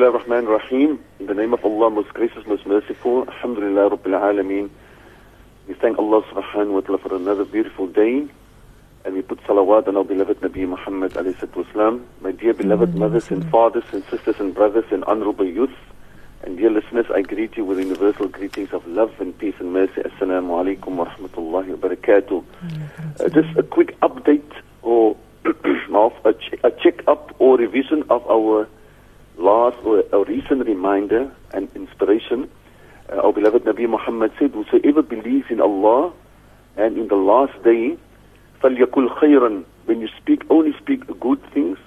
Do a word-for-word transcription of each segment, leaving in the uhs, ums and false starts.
Bismillah ar-Rahman ar-Rahim. In the name of Allah, most gracious, most merciful. Alhamdulillah Rabbil Alameen. We thank Allah subhanahu wa ta'ala for another beautiful day. And we put salawat on our beloved Nabi Muhammad alayhi salatu wasalam. My dear beloved mothers and fathers and sisters and brothers and honorable youth. And dear listeners, I greet you with universal greetings of love and peace and mercy. Assalamu alaikum wa rahmatullahi wa barakatuh. Uh, just a quick update or of a, che a check-up or revision of our last or a recent reminder and inspiration. Uh, our beloved Nabi Muhammad said, whosoever believes in Allah and in the last day, فَلْيَكُلْ خَيْرًا. When you speak, only speak good things.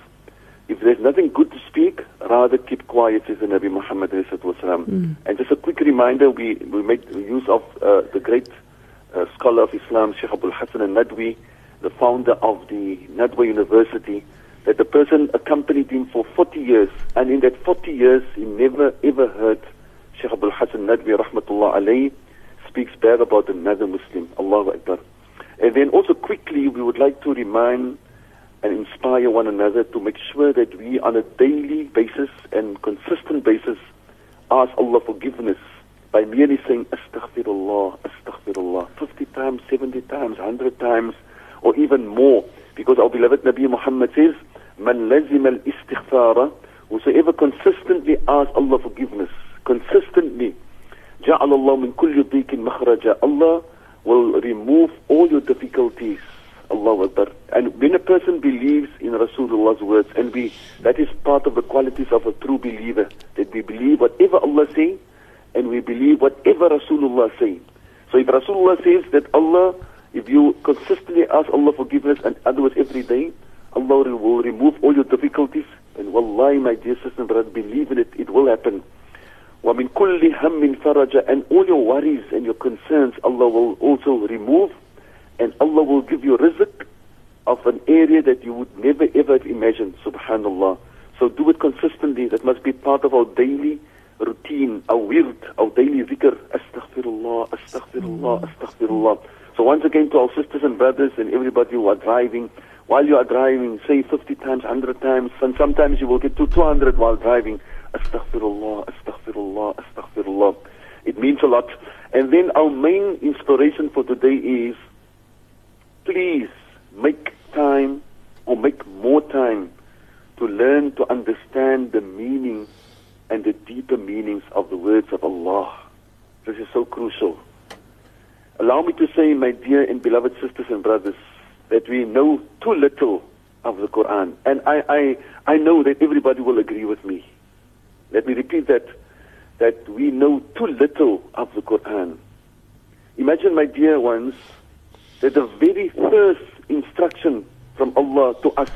If there's nothing good to speak, rather keep quiet, says the Nabi Muhammad. Mm. And just a quick reminder, we, we made use of uh, the great uh, scholar of Islam, Sheikh Abdul Hassan al Nadwi, the founder of the Nadwa University, that the person accompanied him for forty years, and in that forty years, he never ever heard Sheikh Abdul Hassan Nadwi, rahmatullah alayhi, speaks bad about another Muslim. Allahu Akbar. And then also quickly, we would like to remind and inspire one another to make sure that we, on a daily basis and consistent basis, ask Allah forgiveness by merely saying, Astaghfirullah, Astaghfirullah, fifty times, seventy times, one hundred times, or even more. Because our beloved Nabi Muhammad says, Man lazim al-istighfara, whosoever consistently asks Allah forgiveness, consistently, جَعَلَ اللَّهُ مِن كُلِّ ضِيقٍ مَخْرَجًا. Allah will remove all your difficulties. Allahu Akbar. And when a person believes in Rasulullah's words, and we, that is part of the qualities of a true believer, that we believe whatever Allah says, and we believe whatever Rasulullah says. So if Rasulullah says that Allah, if you consistently ask Allah forgiveness and otherwise every day, Allah will remove all your difficulties. And wallahi, my dear sister and brother, believe in it, it will happen. وَمِن كُلِّ هَمٍّ فَرَجًا. And all your worries and your concerns, Allah will also remove. And Allah will give you rizq of an area that you would never ever have imagined, subhanallah. So do it consistently. That must be part of our daily routine, our wird, our daily zikr. Astaghfirullah, astaghfirullah, astaghfirullah. So once again to our sisters and brothers and everybody who are driving, while you are driving, say fifty times, one hundred times, and sometimes you will get to two hundred while driving. Astaghfirullah, astaghfirullah, astaghfirullah. It means a lot. And then our main inspiration for today is, please make time or make more time to learn to understand the meaning and the deeper meanings of the words of Allah. This is so crucial. Allow me to say, my dear and beloved sisters and brothers, that we know too little of the Quran. And I, I, I know that everybody will agree with me. Let me repeat that, that we know too little of the Quran. Imagine, my dear ones, that the very first instruction from Allah to us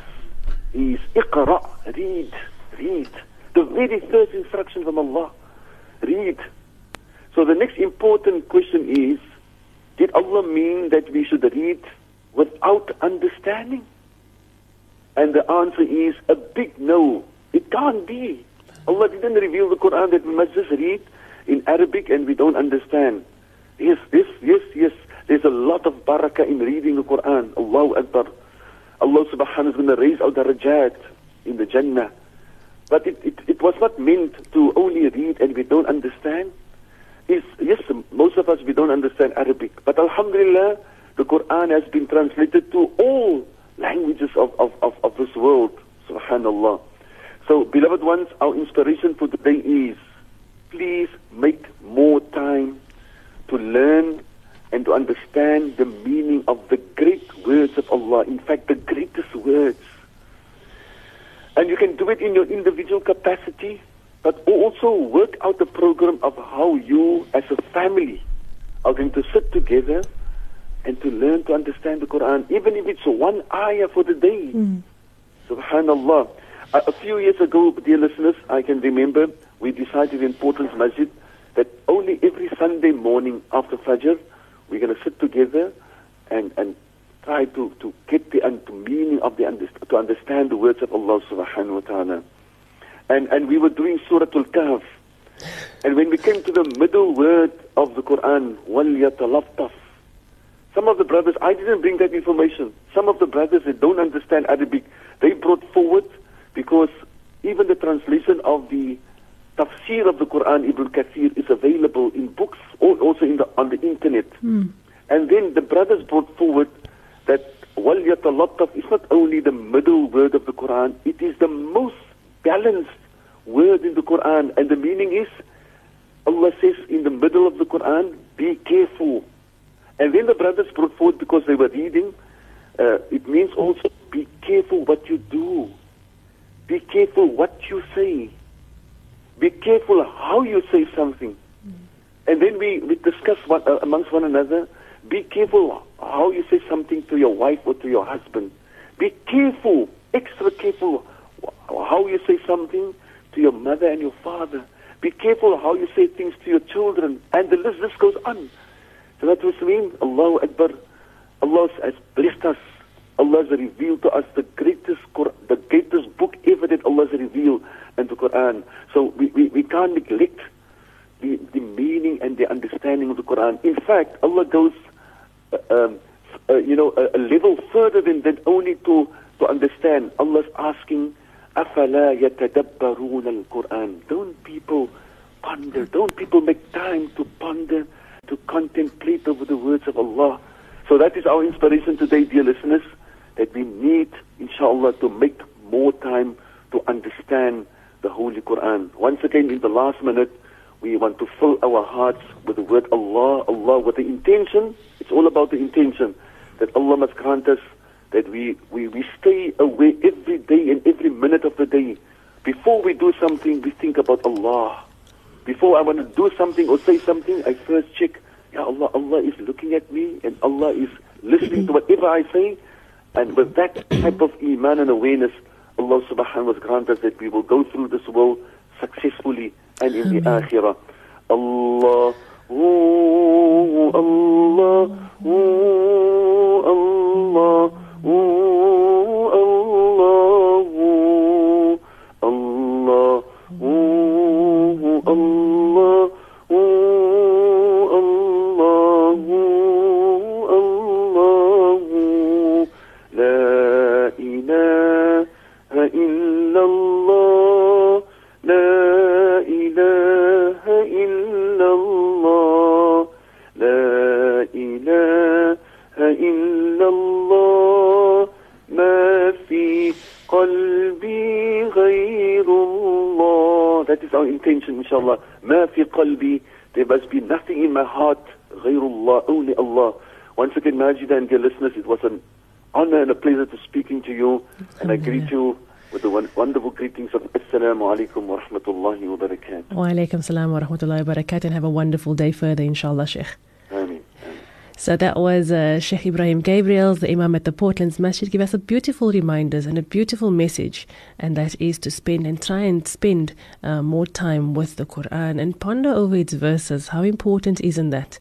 is Iqra, read, read. The very first instruction from Allah, read. So the next important question is, did Allah mean that we should read without understanding? And the answer is a big no. It can't be. Allah didn't reveal the Quran that we must just read in Arabic and we don't understand. Yes, yes, yes, yes. There's a lot of barakah in reading the Quran. Allahu Akbar. Allah subhanahu wa ta'ala is going to raise our darajat in the Jannah. But it, it, it was not meant to only read and we don't understand. It's, yes, most of us, we don't understand Arabic. But alhamdulillah, the Quran has been translated to all languages of, of, of, of this world. Subhanallah. So, beloved ones, our inspiration for today is, please make more time to learn and to understand the meaning of the great words of Allah. In fact, the greatest words. And you can do it in your individual capacity, but also work out the program of how you, as a family, are going to sit together and to learn to understand the Quran, even if it's one ayah for the day. Mm. Subhanallah. A, a few years ago, dear listeners, I can remember, we decided in Portland Masjid that only every Sunday morning after Fajr, we're going to sit together and, and try to, to get the, and the meaning of the, to understand the words of Allah subhanahu wa ta'ala. And, and we were doing Suratul Kahf. And when we came to the middle word of the Quran, وَلْيَتَلَطَّفْ. Some of the brothers, I didn't bring that information. Some of the brothers that don't understand Arabic, they brought forward because even the translation of the tafsir of the Quran, Ibn Kathir, is available in books, also in the, on the internet. Mm. And then the brothers brought forward that wal yatalattaf is not only the middle word of the Quran, it is the most balanced word in the Quran. And the meaning is, Allah says in the middle of the Quran, be careful. And then the brothers brought forward, because they were reading, uh, it means also be careful what you do. Be careful what you say. Be careful how you say something. Mm. And then we, we discuss one, uh, amongst one another, be careful how you say something to your wife or to your husband. Be careful, extra careful, how you say something to your mother and your father. Be careful how you say things to your children. And the list just goes on. So that was mean, Allahu Akbar, Allah has blessed us. Allah has revealed to us the greatest the greatest book ever that Allah has revealed, and the Quran. So we, we, we can't neglect the, the meaning and the understanding of the Quran. In fact, Allah goes, uh, um, uh, you know, a, a level further than that only to, to understand. Allah is asking, أَفَلَا يَتَدَبَّرُونَ الْقُرْآنَ. Don't people ponder, don't people make time to ponder, to contemplate over the words of Allah. So that is our inspiration today, dear listeners, that we need, inshallah, to make more time to understand the Holy Quran. Once again, in the last minute, we want to fill our hearts with the word Allah, Allah, with the intention. It's all about the intention that Allah must grant us that we, we, we stay away every day and every minute of the day. Before we do something, we think about Allah. Before I want to do something or say something, I first check, Ya Allah, Allah is looking at me and Allah is listening to whatever I say. And with that type of iman and awareness, Allah subhanahu wa ta'ala grant us that we will go through this world successfully and in the akhirah. Allah, oh, Allah, oh, Allah, oh, Allah, oh, Allah, oh, Allah, oh. That is our intention, inshallah. Ma fi qalbi, there must be nothing in my heart, ghayrullah, only Allah. Once again, Majida and dear listeners, it was an honor and a pleasure to speaking to you, and I greet you with the wonderful greetings of Assalamu alaikum wa rahmatullahi wa barakatuh. Wa alaikum salam wa rahmatullahi wa barakatuh, and have a wonderful day further, inshallah, Sheikh. Ameen. So that was uh, Sheikh Ebrahim Gabriels, the Imam at the Portland Masjid, give us a beautiful reminders and a beautiful message, and that is to spend and try and spend uh, more time with the Quran and ponder over its verses. How important isn't that?